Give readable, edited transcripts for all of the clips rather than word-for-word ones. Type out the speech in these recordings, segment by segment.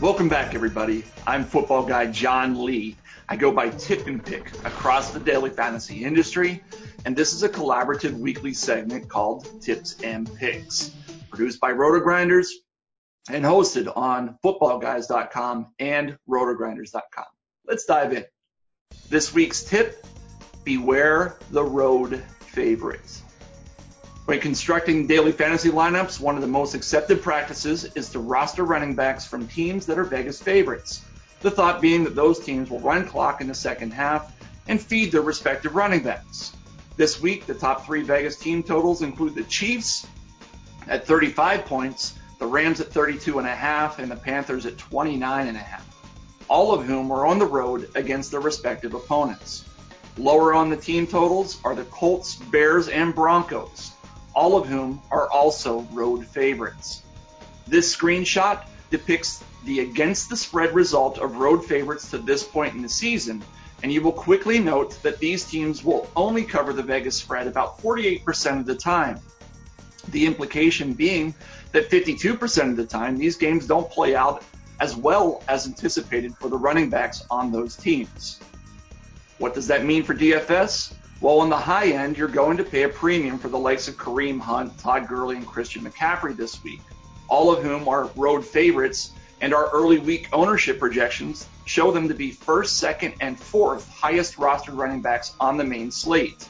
Welcome back, everybody. I'm football guy John Lee. I go by Tip and Pick across the daily fantasy industry, and this is a collaborative weekly segment called Tips and Picks, produced by RotoGrinders and hosted on footballguys.com and rotogrinders.com. Let's dive in. This week's tip, beware the road favorites. When constructing daily fantasy lineups, one of the most accepted practices is to roster running backs from teams that are Vegas favorites. The thought being that those teams will run clock in the second half and feed their respective running backs. This week, the top three Vegas team totals include the Chiefs at 35 points, the Rams at 32.5, and the Panthers at 29.5, all of whom are on the road against their respective opponents. Lower on the team totals are the Colts, Bears, and Broncos, all of whom are also road favorites. This screenshot depicts the against the spread result of road favorites to this point in the season, and you will quickly note that these teams will only cover the Vegas spread about 48% of the time. The implication being that 52% of the time, these games don't play out as well as anticipated for the running backs on those teams. What does that mean for DFS? Well, on the high end, you're going to pay a premium for the likes of Kareem Hunt, Todd Gurley, and Christian McCaffrey this week, all of whom are road favorites, and our early week ownership projections show them to be first, second, and fourth highest rostered running backs on the main slate.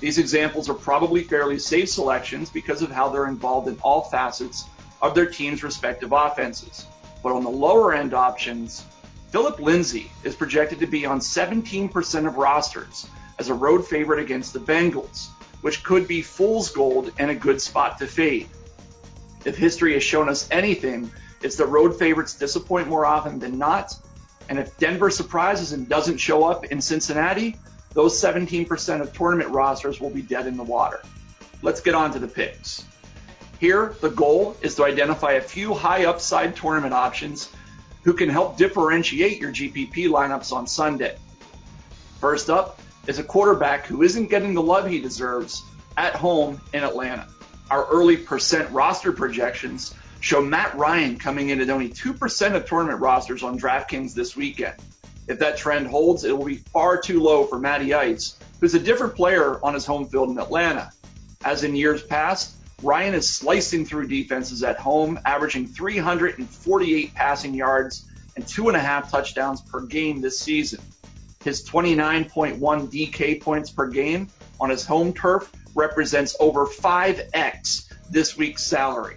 These examples are probably fairly safe selections because of how they're involved in all facets of their team's respective offenses. But on the lower end options, Philip Lindsay is projected to be on 17% of rosters as a road favorite against the Bengals, which could be fool's gold and a good spot to fade. If history has shown us anything, it's that road favorites disappoint more often than not, and if Denver surprises and doesn't show up in Cincinnati, those 17% of tournament rosters will be dead in the water. Let's get on to the picks. Here, the goal is to identify a few high upside tournament options who can help differentiate your GPP lineups on Sunday. First up is a quarterback who isn't getting the love he deserves at home in Atlanta. Our early percent roster projections show Matt Ryan coming in at only 2% of tournament rosters on DraftKings this weekend. If that trend holds, it will be far too low for Matty Ice, who's a different player on his home field in Atlanta. As in years past, Ryan is slicing through defenses at home, averaging 348 passing yards and 2.5 touchdowns per game this season. His 29.1 DK points per game on his home turf represents over 5x this week's salary.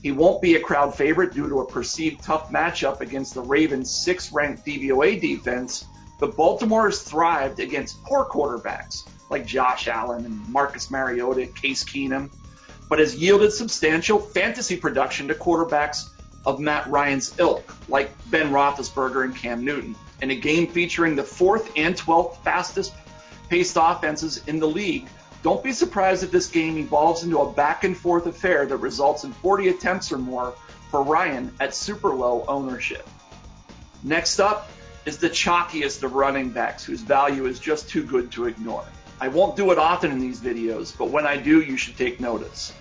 He won't be a crowd favorite due to a perceived tough matchup against the Ravens' 6th-ranked DVOA defense, but Baltimore has thrived against poor quarterbacks like Josh Allen and Marcus Mariota, Case Keenum, but has yielded substantial fantasy production to quarterbacks of Matt Ryan's ilk, like Ben Roethlisberger and Cam Newton, in a game featuring the 4th and 12th fastest-paced offenses in the league. Don't be surprised if this game evolves into a back-and-forth affair that results in 40 attempts or more for Ryan at super low ownership. Next up is the chalkiest of running backs, whose value is just too good to ignore. I won't do it often in these videos, but when I do, you should take notice.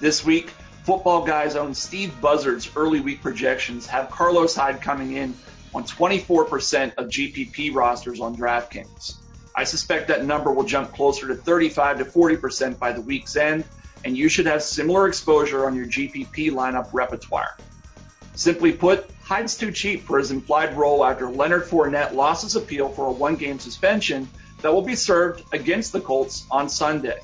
This week, Football Guys' own Steve Buzzard's early week projections have Carlos Hyde coming in on 24% of GPP rosters on DraftKings. I suspect that number will jump closer to 35 to 40% by the week's end, and you should have similar exposure on your GPP lineup repertoire. Simply put, Hyde's too cheap for his implied role after Leonard Fournette lost his appeal for a one-game suspension that will be served against the Colts on Sunday.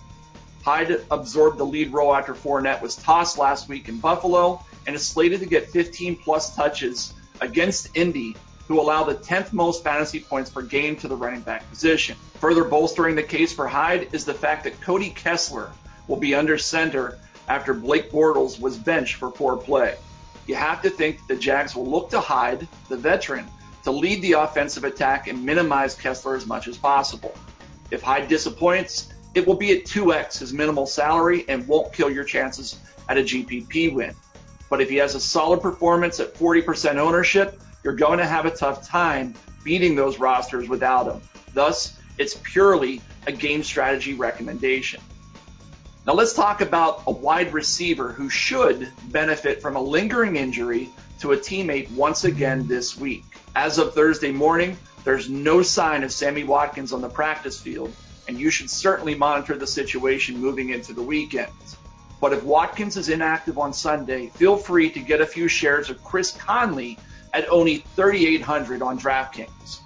Hyde absorbed the lead role after Fournette was tossed last week in Buffalo and is slated to get 15-plus touches against Indy who allow the 10th most fantasy points per game to the running back position. Further bolstering the case for Hyde is the fact that Cody Kessler will be under center after Blake Bortles was benched for poor play. You have to think that the Jags will look to Hyde, the veteran, to lead the offensive attack and minimize Kessler as much as possible. If Hyde disappoints, it will be at 2x his minimal salary and won't kill your chances at a GPP win. But if he has a solid performance at 40% ownership, you're going to have a tough time beating those rosters without him. Thus, it's purely a game strategy recommendation. Now let's talk about a wide receiver who should benefit from a lingering injury to a teammate once again this week. As of Thursday morning, there's no sign of Sammy Watkins on the practice field, and you should certainly monitor the situation moving into the weekend. But if Watkins is inactive on Sunday, feel free to get a few shares of Chris Conley at only 3,800 on DraftKings.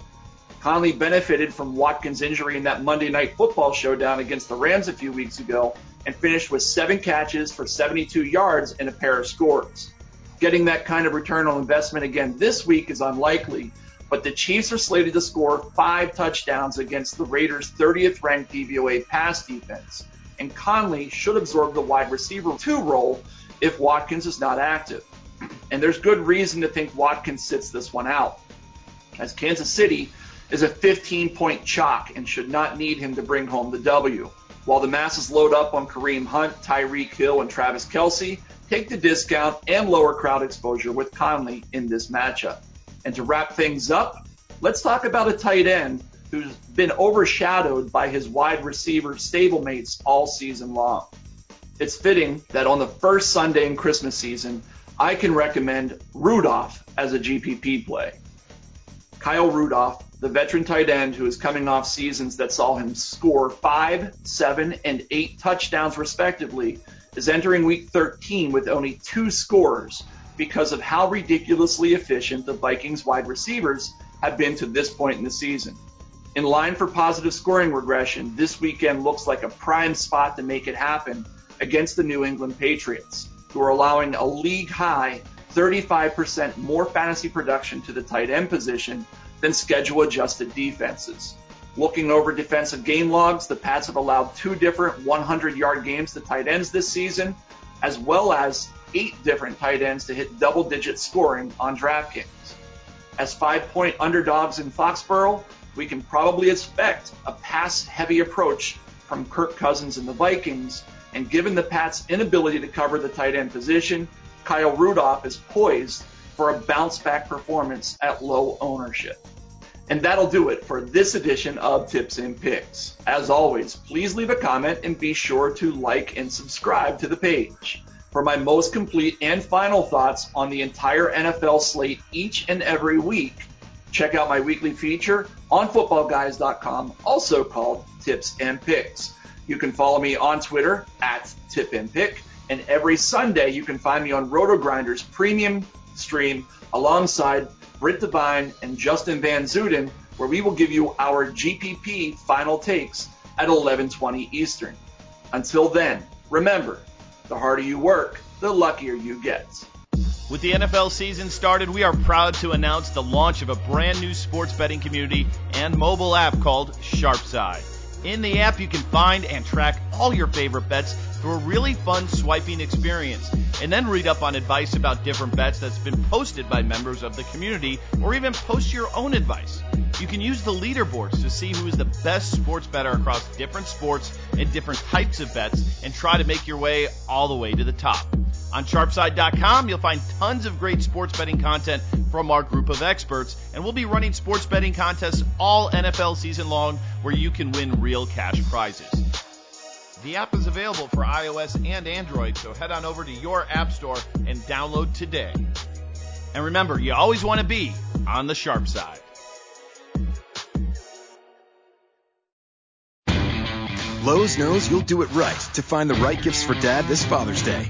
Conley benefited from Watkins' injury in that Monday Night Football showdown against the Rams a few weeks ago and finished with 7 catches for 72 yards and a pair of scores. Getting that kind of return on investment again this week is unlikely, but the Chiefs are slated to score 5 touchdowns against the Raiders' 30th-ranked DVOA pass defense, and Conley should absorb the wide receiver 2 role if Watkins is not active. And there's good reason to think Watkins sits this one out, as Kansas City is a 15-point chalk and should not need him to bring home the W. While the masses load up on Kareem Hunt, Tyreek Hill, and Travis Kelce, take the discount and lower crowd exposure with Conley in this matchup. And to wrap things up, let's talk about a tight end who's been overshadowed by his wide receiver stablemates all season long. It's fitting that on the first Sunday in Christmas season, I can recommend Rudolph as a GPP play. Kyle Rudolph, the veteran tight end who is coming off seasons that saw him score 5, 7, and 8 touchdowns respectively, is entering week 13 with only 2 scores because of how ridiculously efficient the Vikings wide receivers have been to this point in the season. In line for positive scoring regression, this weekend looks like a prime spot to make it happen against the New England Patriots, who are allowing a league-high 35% more fantasy production to the tight end position than schedule-adjusted defenses. Looking over defensive game logs, the Pats have allowed 2 different 100-yard games to tight ends this season, as well as 8 different tight ends to hit double-digit scoring on DraftKings. As 5-point underdogs in Foxborough, we can probably expect a pass-heavy approach from Kirk Cousins and the Vikings, and given the Pats' inability to cover the tight end position, Kyle Rudolph is poised for a bounce-back performance at low ownership. And that'll do it for this edition of Tips and Picks. As always, please leave a comment and be sure to like and subscribe to the page. For my most complete and final thoughts on the entire NFL slate each and every week, check out my weekly feature on footballguys.com, also called Tips and Picks. You can follow me on Twitter at Tip and Pick, and every Sunday you can find me on RotoGrinders Premium Stream alongside Britt Devine and Justin Van Zuden, where we will give you our GPP final takes at 11:20 Eastern. Until then, remember, the harder you work, the luckier you get. With the NFL season started, we are proud to announce the launch of a brand new sports betting community and mobile app called SharpSide. In the app, you can find and track all your favorite bets through a really fun swiping experience, and then read up on advice about different bets that's been posted by members of the community, or even post your own advice. You can use the leaderboards to see who is the best sports bettor across different sports and different types of bets, and try to make your way all the way to the top. On Sharpside.com, you'll find tons of great sports betting content from our group of experts, and we'll be running sports betting contests all NFL season long where you can win real cash prizes. The app is available for iOS and Android, so head on over to your app store and download today. And remember, you always want to be on the sharp side. Lowe's knows you'll do it right to find the right gifts for Dad this Father's Day.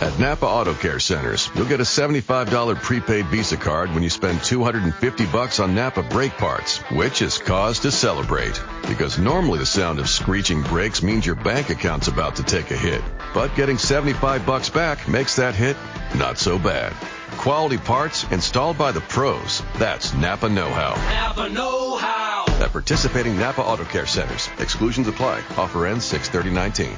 At Napa Auto Care Centers, you'll get a $75 prepaid Visa card when you spend $250 on Napa brake parts, which is cause to celebrate. Because normally the sound of screeching brakes means your bank account's about to take a hit. But getting $75 back makes that hit not so bad. Quality parts installed by the pros. That's Napa know-how. Napa know-how. At participating Napa Auto Care Centers. Exclusions apply. Offer ends 6/30/19.